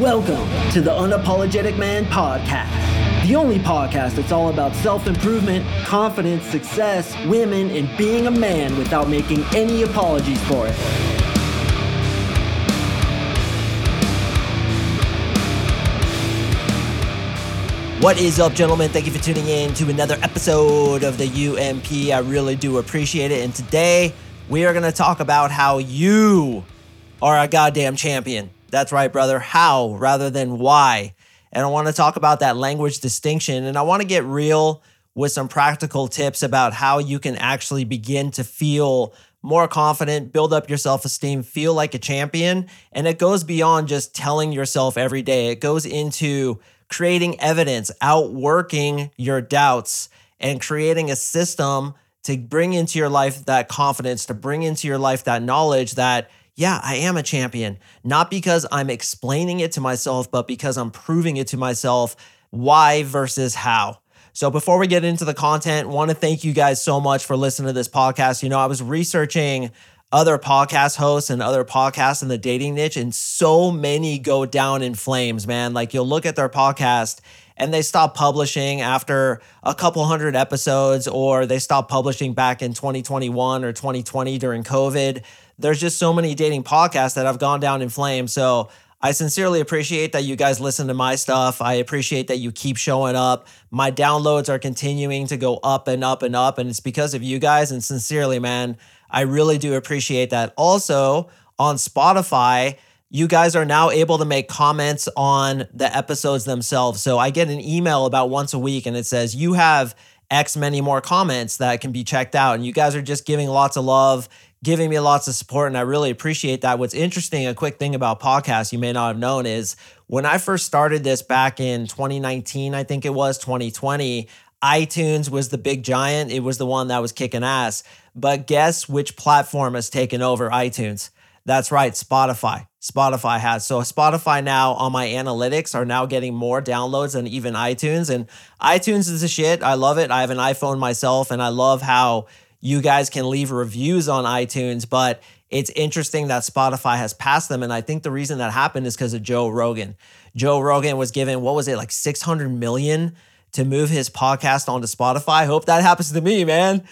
Welcome to the Unapologetic Man Podcast, the only podcast that's all about self-improvement, confidence, success, women, and being a man without making any apologies for it. What is up, gentlemen? Thank you for tuning in to another episode of the UMP. I really do appreciate it. And today, we are going to talk about how you are a goddamn champion. That's right, brother. How rather than why. And I want to talk about that language distinction. And I want to get real with some practical tips about how you can actually begin to feel more confident, build up your self-esteem, feel like a champion. And it goes beyond just telling yourself every day. It goes into creating evidence, outworking your doubts, and creating a system to bring into your life that confidence, to bring into your life that knowledge that, yeah, I am a champion. Not because I'm explaining it to myself, but because I'm proving it to myself. Why versus how. So before we get into the content, I want to thank you guys so much for listening to this podcast. You know, I was researching other podcast hosts and other podcasts in the dating niche, and so many go down in flames, man. Like, you'll look at their podcast and they stop publishing after a couple hundred episodes, or they stop publishing back in 2021 or 2020 during COVID. There's just so many dating podcasts that have gone down in flames. So I sincerely appreciate that you guys listen to my stuff. I appreciate that you keep showing up. My downloads are continuing to go up and up and up, and it's because of you guys. And sincerely, man, I really do appreciate that. Also, on Spotify, you guys are now able to make comments on the episodes themselves. So I get an email about once a week and it says, you have X many more comments that can be checked out. And you guys are just giving lots of love, giving me lots of support. And I really appreciate that. What's interesting, a quick thing about podcasts you may not have known is when I first started this back in 2019, I think it was 2020, iTunes was the big giant. It was the one that was kicking ass. But guess which platform has taken over iTunes? That's right, Spotify. Spotify has. So Spotify now on my analytics are now getting more downloads than even iTunes. And iTunes is the shit. I love it. I have an iPhone myself, and I love how you guys can leave reviews on iTunes. But it's interesting that Spotify has passed them. And I think the reason that happened is because of Joe Rogan. Joe Rogan was given, what was it, like $600 million to move his podcast onto Spotify. Hope that happens to me, man.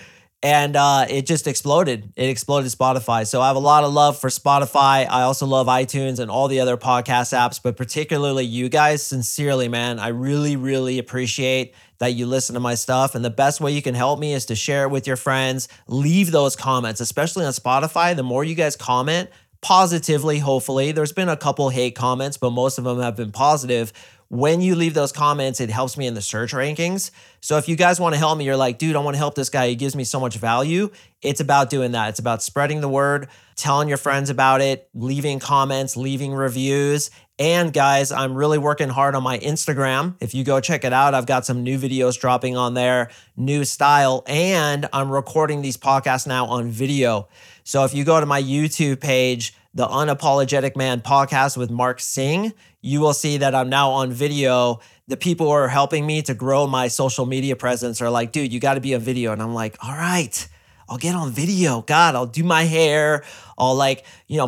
And it just exploded. It exploded Spotify. So I have a lot of love for Spotify. I also love iTunes and all the other podcast apps, but particularly you guys. Sincerely, man, I really, really appreciate that you listen to my stuff. And the best way you can help me is to share it with your friends. Leave those comments, especially on Spotify. The more you guys comment positively, hopefully, there's been a couple hate comments, but most of them have been positive. When you leave those comments, it helps me in the search rankings. So if you guys want to help me, you're like, dude, I want to help this guy. He gives me so much value. It's about doing that. It's about spreading the word, telling your friends about it, leaving comments, leaving reviews. And guys, I'm really working hard on my Instagram. If you go check it out, I've got some new videos dropping on there, new style. And I'm recording these podcasts now on video. So if you go to my YouTube page, The Unapologetic Man Podcast with Mark Singh, you will see that I'm now on video. The people who are helping me to grow my social media presence are like, dude, you got to be on video. And I'm like, all right, I'll get on video. God, I'll do my hair. I'll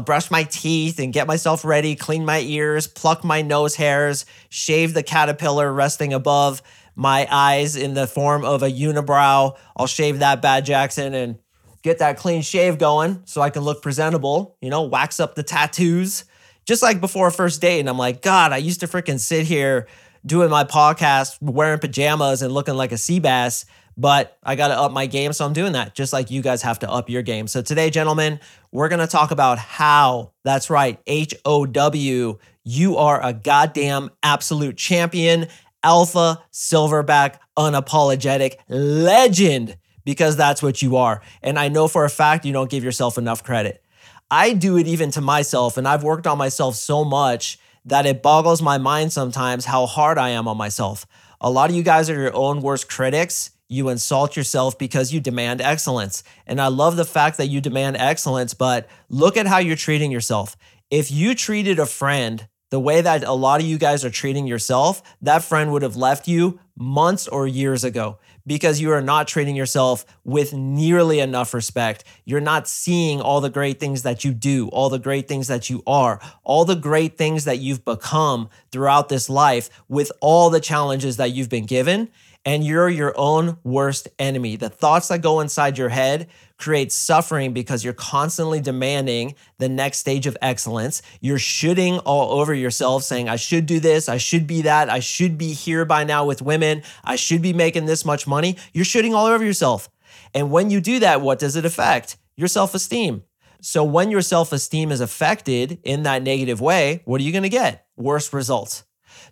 brush my teeth and get myself ready, clean my ears, pluck my nose hairs, shave the caterpillar resting above my eyes in the form of a unibrow. I'll shave that bad Jackson and get that clean shave going so I can look presentable, wax up the tattoos, just like before a first date. And I'm like, God, I used to freaking sit here doing my podcast, wearing pajamas and looking like a sea bass, but I got to up my game. So I'm doing that just like you guys have to up your game. So today, gentlemen, we're going to talk about how, that's right, HOW, you are a goddamn absolute champion, alpha, silverback, unapologetic legend. Because that's what you are. And I know for a fact you don't give yourself enough credit. I do it even to myself, and I've worked on myself so much that it boggles my mind sometimes how hard I am on myself. A lot of you guys are your own worst critics. You insult yourself because you demand excellence. And I love the fact that you demand excellence, but look at how you're treating yourself. If you treated a friend the way that a lot of you guys are treating yourself, that friend would have left you months or years ago because you are not treating yourself with nearly enough respect. You're not seeing all the great things that you do, all the great things that you are, all the great things that you've become throughout this life with all the challenges that you've been given. And you're your own worst enemy. The thoughts that go inside your head create suffering because you're constantly demanding the next stage of excellence. You're shooting all over yourself saying, I should do this, I should be that, I should be here by now with women, I should be making this much money. You're shooting all over yourself. And when you do that, what does it affect? Your self-esteem. So when your self-esteem is affected in that negative way, what are you gonna get? Worse results.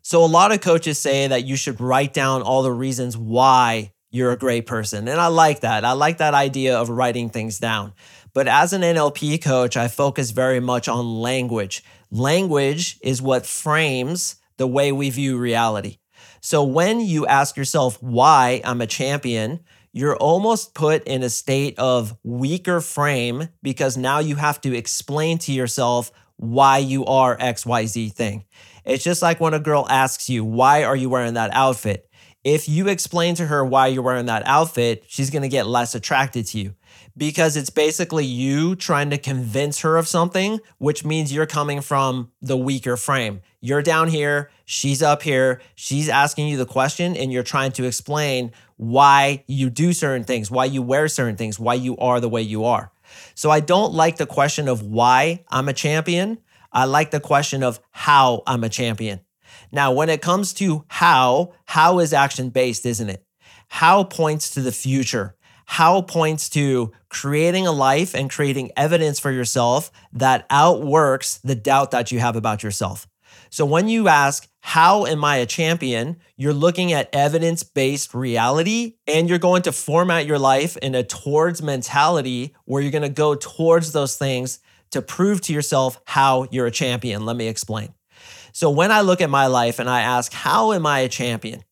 So a lot of coaches say that you should write down all the reasons why you're a great person. And I like that. I like that idea of writing things down. But as an NLP coach, I focus very much on language. Language is what frames the way we view reality. So when you ask yourself why I'm a champion, you're almost put in a state of weaker frame because now you have to explain to yourself why you are XYZ thing. It's just like when a girl asks you, why are you wearing that outfit? If you explain to her why you're wearing that outfit, she's going to get less attracted to you because it's basically you trying to convince her of something, which means you're coming from the weaker frame. You're down here, she's up here, she's asking you the question, and you're trying to explain why you do certain things, why you wear certain things, why you are the way you are. So I don't like the question of why I'm a champion. I like the question of how I'm a champion. Now, when it comes to how is action-based, isn't it? How points to the future. How points to creating a life and creating evidence for yourself that outworks the doubt that you have about yourself. So when you ask, how am I a champion? You're looking at evidence-based reality, and you're going to format your life in a towards mentality where you're going to go towards those things to prove to yourself how you're a champion. Let me explain. So when I look at my life and I ask, how am I a champion?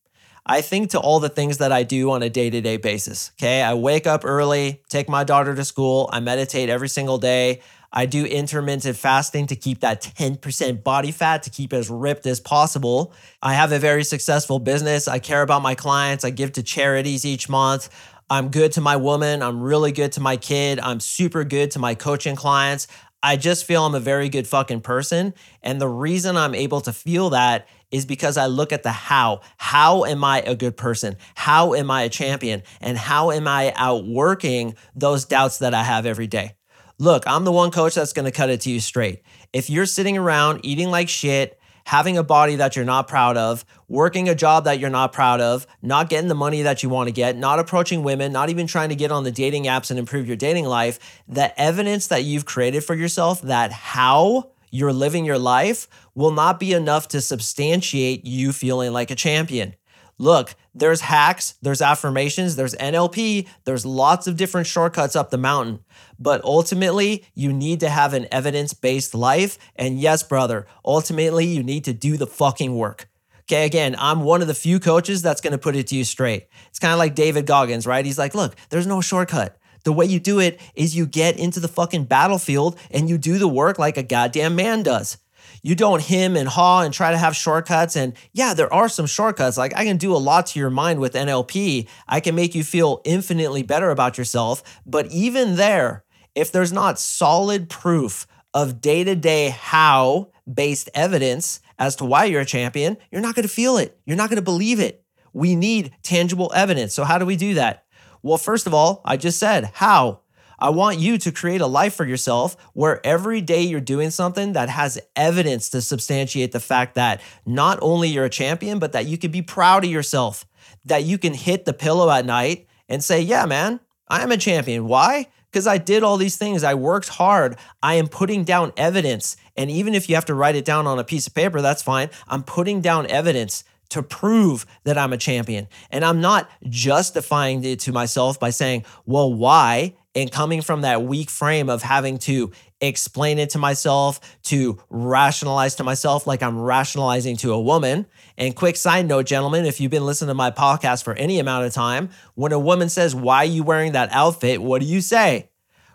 I think to all the things that I do on a day-to-day basis, okay? I wake up early, take my daughter to school, I meditate every single day. I do intermittent fasting to keep that 10% body fat, to keep as ripped as possible. I have a very successful business. I care about my clients. I give to charities each month. I'm good to my woman. I'm really good to my kid. I'm super good to my coaching clients. I just feel I'm a very good fucking person. And the reason I'm able to feel that is because I look at the how. How am I a good person? How am I a champion? And how am I outworking those doubts that I have every day? Look, I'm the one coach that's gonna cut it to you straight. If you're sitting around eating like shit, having a body that you're not proud of, working a job that you're not proud of, not getting the money that you want to get, not approaching women, not even trying to get on the dating apps and improve your dating life, the evidence that you've created for yourself that how you're living your life will not be enough to substantiate you feeling like a champion. Look, there's hacks, there's affirmations, there's NLP, there's lots of different shortcuts up the mountain. But ultimately, you need to have an evidence-based life. And yes, brother, ultimately, you need to do the fucking work. Okay, again, I'm one of the few coaches that's going to put it to you straight. It's kind of like David Goggins, right? He's like, look, there's no shortcut. The way you do it is you get into the fucking battlefield and you do the work like a goddamn man does. You don't hem and haw and try to have shortcuts. And yeah, there are some shortcuts. Like I can do a lot to your mind with NLP. I can make you feel infinitely better about yourself. But even there, if there's not solid proof of day-to-day how-based evidence as to why you're a champion, you're not going to feel it. You're not going to believe it. We need tangible evidence. So how do we do that? Well, first of all, I just said how. I want you to create a life for yourself where every day you're doing something that has evidence to substantiate the fact that not only you're a champion, but that you can be proud of yourself, that you can hit the pillow at night and say, yeah, man, I am a champion. Why? Because I did all these things. I worked hard. I am putting down evidence. And even if you have to write it down on a piece of paper, that's fine. I'm putting down evidence to prove that I'm a champion. And I'm not justifying it to myself by saying, well, why? And coming from that weak frame of having to explain it to myself, to rationalize to myself like I'm rationalizing to a woman. And quick side note, gentlemen, if you've been listening to my podcast for any amount of time, when a woman says, why are you wearing that outfit? What do you say?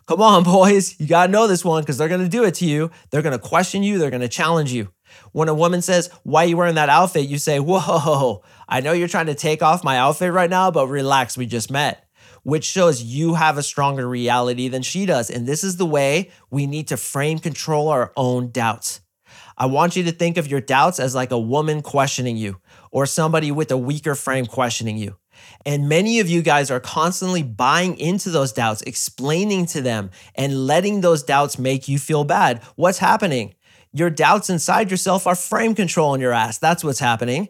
Come on, boys. You got to know this one because they're going to do it to you. They're going to question you. They're going to challenge you. When a woman says, why are you wearing that outfit? You say, whoa, I know you're trying to take off my outfit right now, but relax, we just met. Which shows you have a stronger reality than she does. And this is the way we need to frame control our own doubts. I want you to think of your doubts as like a woman questioning you or somebody with a weaker frame questioning you. And many of you guys are constantly buying into those doubts, explaining to them and letting those doubts make you feel bad. What's happening? Your doubts inside yourself are frame control on your ass. That's what's happening.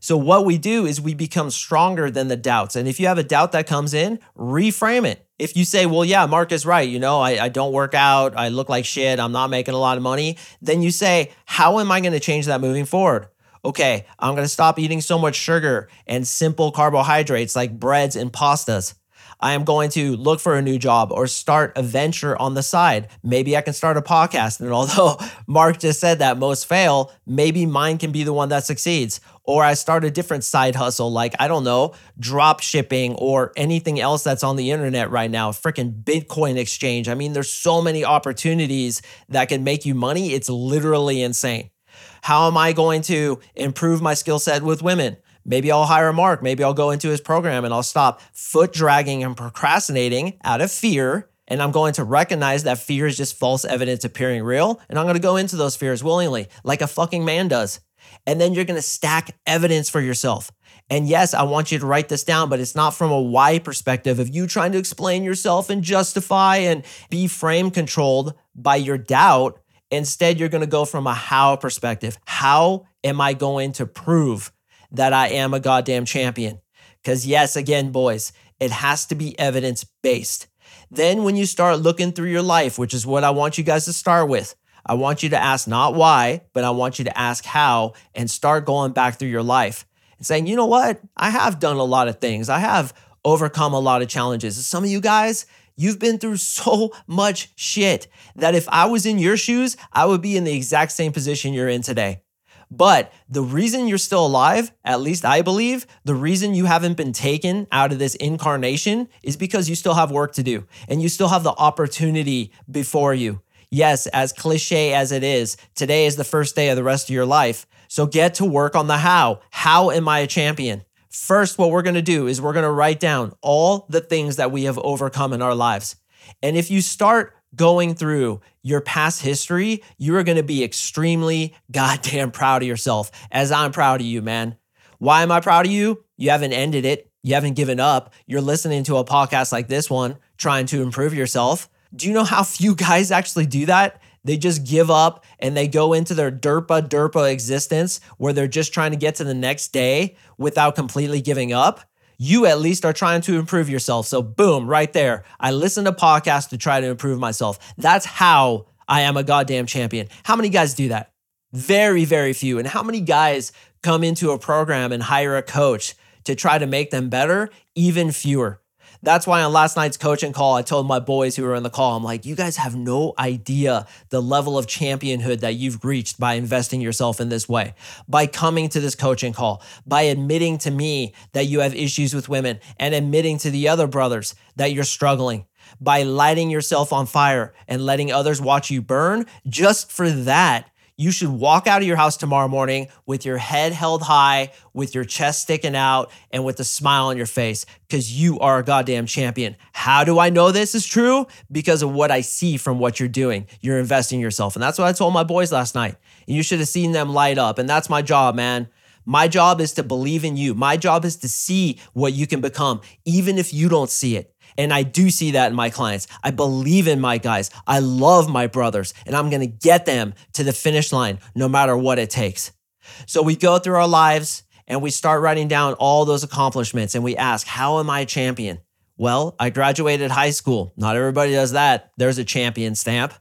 So what we do is we become stronger than the doubts. And if you have a doubt that comes in, reframe it. If you say, well, yeah, Mark is right. You know, I don't work out. I look like shit. I'm not making a lot of money. Then you say, how am I going to change that moving forward? Okay, I'm going to stop eating so much sugar and simple carbohydrates like breads and pastas. I am going to look for a new job or start a venture on the side. Maybe I can start a podcast. And although Mark just said that most fail, maybe mine can be the one that succeeds. Or I start a different side hustle like, I don't know, drop shipping or anything else that's on the internet right now, freaking Bitcoin exchange. I mean, there's so many opportunities that can make you money. It's literally insane. How am I going to improve my skill set with women? Maybe I'll hire Mark. Maybe I'll go into his program and I'll stop foot dragging and procrastinating out of fear. And I'm going to recognize that fear is just false evidence appearing real. And I'm going to go into those fears willingly, like a fucking man does. And then you're going to stack evidence for yourself. And yes, I want you to write this down, but it's not from a why perspective of you trying to explain yourself and justify and be frame controlled by your doubt. Instead, you're going to go from a how perspective. How am I going to prove that I am a goddamn champion? Because yes, again, boys, it has to be evidence-based. Then when you start looking through your life, which is what I want you guys to start with, I want you to ask not why, but I want you to ask how and start going back through your life and saying, you know what? I have done a lot of things. I have overcome a lot of challenges. Some of you guys, you've been through so much shit that if I was in your shoes, I would be in the exact same position you're in today. But the reason you're still alive, at least I believe, the reason you haven't been taken out of this incarnation is because you still have work to do and you still have the opportunity before you. Yes, as cliche as it is, today is the first day of the rest of your life. So get to work on the how. How am I a champion? First, what we're going to do is we're going to write down all the things that we have overcome in our lives. And if you start going through your past history, you are going to be extremely goddamn proud of yourself, as I'm proud of you, man. Why am I proud of you? You haven't ended it. You haven't given up. You're listening to a podcast like this one, trying to improve yourself. Do you know how few guys actually do that? They just give up and they go into their derpa existence where they're just trying to get to the next day without completely giving up. You at least are trying to improve yourself. So boom, right there. I listen to podcasts to try to improve myself. That's how I am a goddamn champion. How many guys do that? Very, very few. And how many guys come into a program and hire a coach to try to make them better? Even fewer. That's why on last night's coaching call, I told my boys who were on the call, I'm like, you guys have no idea the level of championhood that you've reached by investing yourself in this way, by coming to this coaching call, by admitting to me that you have issues with women and admitting to the other brothers that you're struggling, by lighting yourself on fire and letting others watch you burn. Just for that, you should walk out of your house tomorrow morning with your head held high, with your chest sticking out, and with a smile on your face because you are a goddamn champion. How do I know this is true? Because of what I see from what you're doing. You're investing in yourself. And that's what I told my boys last night. And you should have seen them light up. And that's my job, man. My job is to believe in you. My job is to see what you can become, even if you don't see it. And I do see that in my clients. I believe in my guys. I love my brothers, and I'm going to get them to the finish line no matter what it takes. So we go through our lives and we start writing down all those accomplishments and we ask, how am I a champion? Well, I graduated high school. Not everybody does that. There's a champion stamp.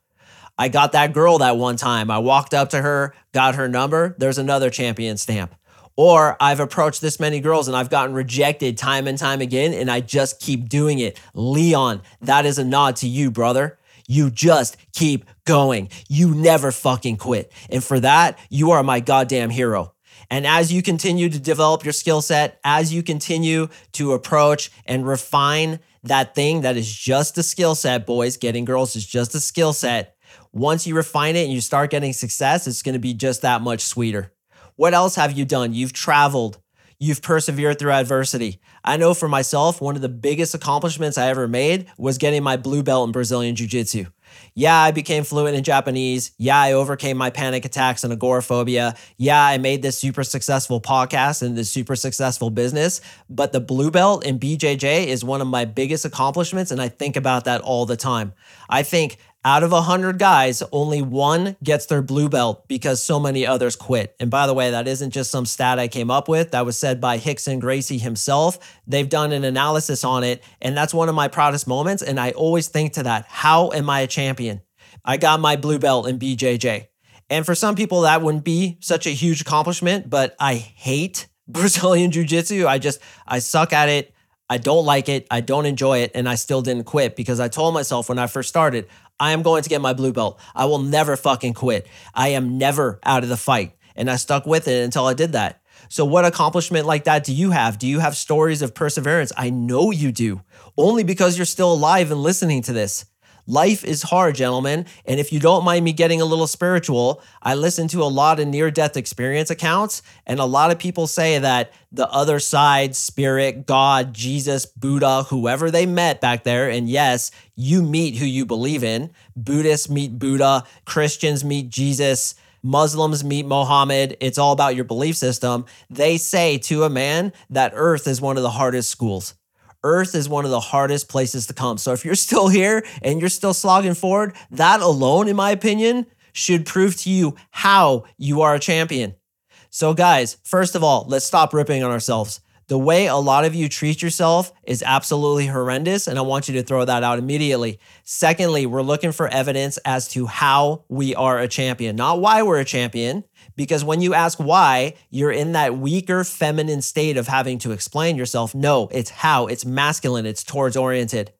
I got that girl that one time. I walked up to her, got her number. There's another champion stamp. Or I've approached this many girls and I've gotten rejected time and time again, and I just keep doing it. Leon, that is a nod to you, brother. You just keep going. You never fucking quit. And for that, you are my goddamn hero. And as you continue to develop your skill set, as you continue to approach and refine that thing that is just a skill set, boys, getting girls is just a skill set. Once you refine it and you start getting success, it's going to be just that much sweeter. What else have you done? You've traveled. You've persevered through adversity. I know for myself, one of the biggest accomplishments I ever made was getting my blue belt in Brazilian Jiu-Jitsu. Yeah, I became fluent in Japanese. Yeah, I overcame my panic attacks and agoraphobia. Yeah, I made this super successful podcast and this super successful business. But the blue belt in BJJ is one of my biggest accomplishments, and I think about that all the time. I think out of 100 guys, only one gets their blue belt because so many others quit. And by the way, that isn't just some stat I came up with. That was said by Hickson Gracie himself. They've done an analysis on it, and that's one of my proudest moments. And I always think to that, how am I a champion? I got my blue belt in BJJ. And for some people, that wouldn't be such a huge accomplishment, but I hate Brazilian Jiu-Jitsu. I suck at it. I don't like it. I don't enjoy it. And I still didn't quit because I told myself when I first started, I am going to get my blue belt. I will never fucking quit. I am never out of the fight. And I stuck with it until I did that. So what accomplishment like that do you have? Do you have stories of perseverance? I know you do, only because you're still alive and listening to this. Life is hard, gentlemen. And if you don't mind me getting a little spiritual, I listen to a lot of near-death experience accounts, and a lot of people say that the other side, spirit, God, Jesus, Buddha, whoever they met back there, and yes, you meet who you believe in. Buddhists meet Buddha, Christians meet Jesus, Muslims meet Mohammed. It's all about your belief system. They say to a man that Earth is one of the hardest schools. Earth is one of the hardest places to come. So if you're still here and you're still slogging forward, that alone, in my opinion, should prove to you how you are a champion. So guys, first of all, let's stop ripping on ourselves. The way a lot of you treat yourself is absolutely horrendous, and I want you to throw that out immediately. Secondly, we're looking for evidence as to how we are a champion, not why we're a champion, because when you ask why, you're in that weaker feminine state of having to explain yourself. No, it's how, it's masculine, it's towards oriented.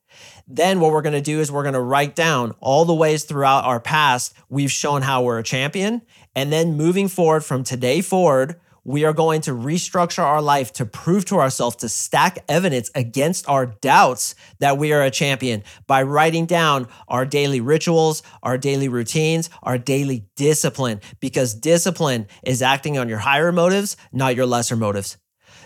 Then what we're going to do is we're going to write down all the ways throughout our past we've shown how we're a champion, and then moving forward from today forward, we are going to restructure our life to prove to ourselves, to stack evidence against our doubts that we are a champion by writing down our daily rituals, our daily routines, our daily discipline, because discipline is acting on your higher motives, not your lesser motives.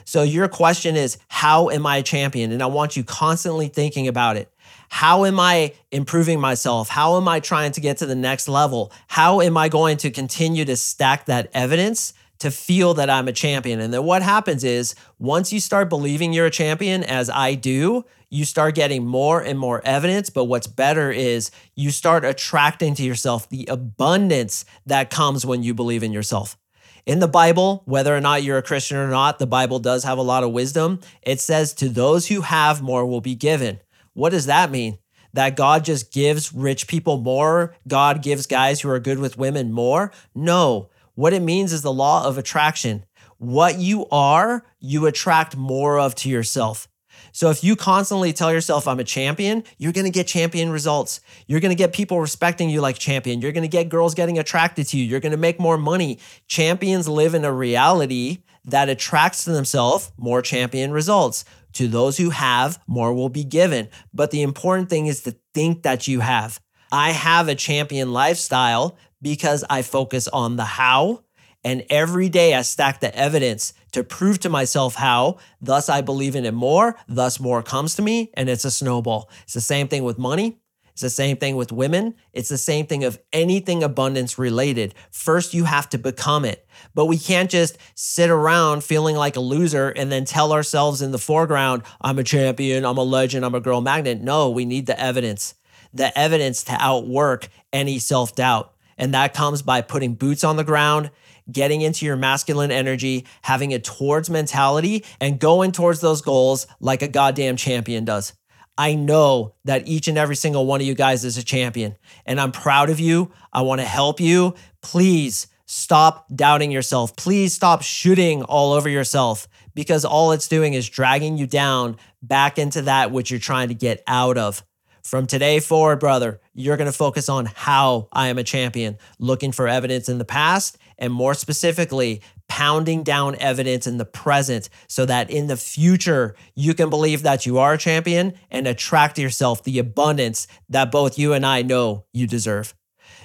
So your question is, how am I a champion? And I want you constantly thinking about it. How am I improving myself? How am I trying to get to the next level? How am I going to continue to stack that evidence to feel that I'm a champion? And then what happens is, once you start believing you're a champion, as I do, you start getting more and more evidence. But what's better is you start attracting to yourself the abundance that comes when you believe in yourself. In the Bible, whether or not you're a Christian or not, the Bible does have a lot of wisdom. It says, to those who have, more will be given. What does that mean? That God just gives rich people more? God gives guys who are good with women more? No. What it means is the law of attraction. What you are, you attract more of to yourself. So if you constantly tell yourself, I'm a champion, you're going to get champion results. You're going to get people respecting you like champion. You're going to get girls getting attracted to you. You're going to make more money. Champions live in a reality that attracts to themselves more champion results. To those who have, more will be given. But the important thing is to think that you have. I have a champion lifestyle because I focus on the how, and every day I stack the evidence to prove to myself how, thus I believe in it more, thus more comes to me, and it's a snowball. It's the same thing with money. It's the same thing with women. It's the same thing of anything abundance related. First, you have to become it. But we can't just sit around feeling like a loser and then tell ourselves in the foreground, I'm a champion, I'm a legend, I'm a girl magnet. No, we need the evidence to outwork any self-doubt. And that comes by putting boots on the ground, getting into your masculine energy, having a towards mentality, and going towards those goals like a goddamn champion does. I know that each and every single one of you guys is a champion, and I'm proud of you. I want to help you. Please stop doubting yourself. Please stop shooting all over yourself, because all it's doing is dragging you down back into that which you're trying to get out of. From today forward, brother, you're going to focus on how I am a champion, looking for evidence in the past, and more specifically, pounding down evidence in the present so that in the future, you can believe that you are a champion and attract to yourself the abundance that both you and I know you deserve.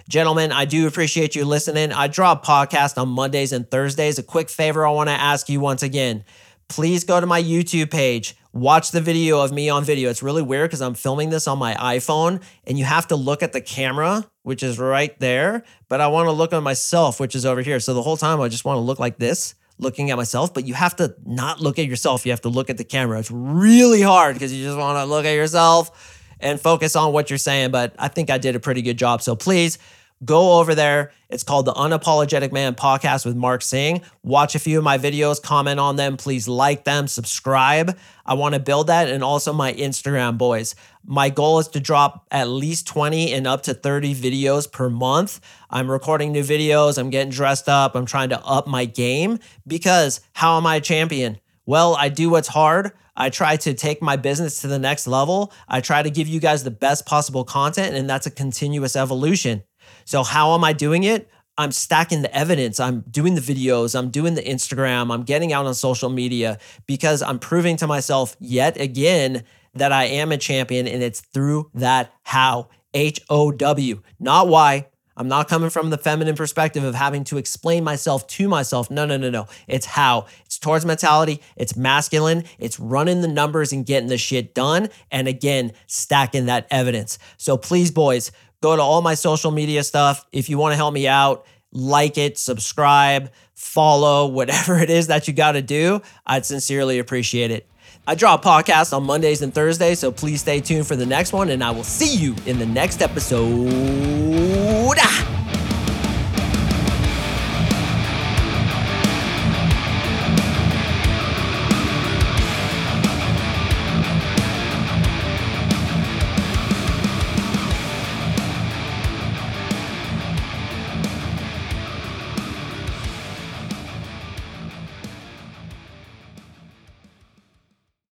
Gentlemen, I do appreciate you listening. I drop podcasts on Mondays and Thursdays. A quick favor I want to ask you once again. Please go to my YouTube page. Watch the video of me on video. It's really weird because I'm filming this on my iPhone and you have to look at the camera, which is right there. But I want to look at myself, which is over here. So the whole time I just want to look like this, looking at myself. But you have to not look at yourself. You have to look at the camera. It's really hard because you just want to look at yourself and focus on what you're saying. But I think I did a pretty good job. So please go over there. It's called the Unapologetic Man Podcast with Mark Singh. Watch a few of my videos, comment on them. Please like them, subscribe. I want to build that. And also my Instagram, boys. My goal is to drop at least 20 and up to 30 videos per month. I'm recording new videos. I'm getting dressed up. I'm trying to up my game because how am I a champion? Well, I do what's hard. I try to take my business to the next level. I try to give you guys the best possible content, and that's a continuous evolution. So how am I doing it? I'm stacking the evidence. I'm doing the videos. I'm doing the Instagram. I'm getting out on social media because I'm proving to myself yet again that I am a champion, and it's through that how, H-O-W, not why. I'm not coming from the feminine perspective of having to explain myself to myself. No. It's how. It's towards mentality. It's masculine. It's running the numbers and getting the shit done. And again, stacking that evidence. So please, boys, go to all my social media stuff. If you want to help me out, like it, subscribe, follow, whatever it is that you got to do. I'd sincerely appreciate it. I drop podcasts on Mondays and Thursdays, so please stay tuned for the next one, and I will see you in the next episode.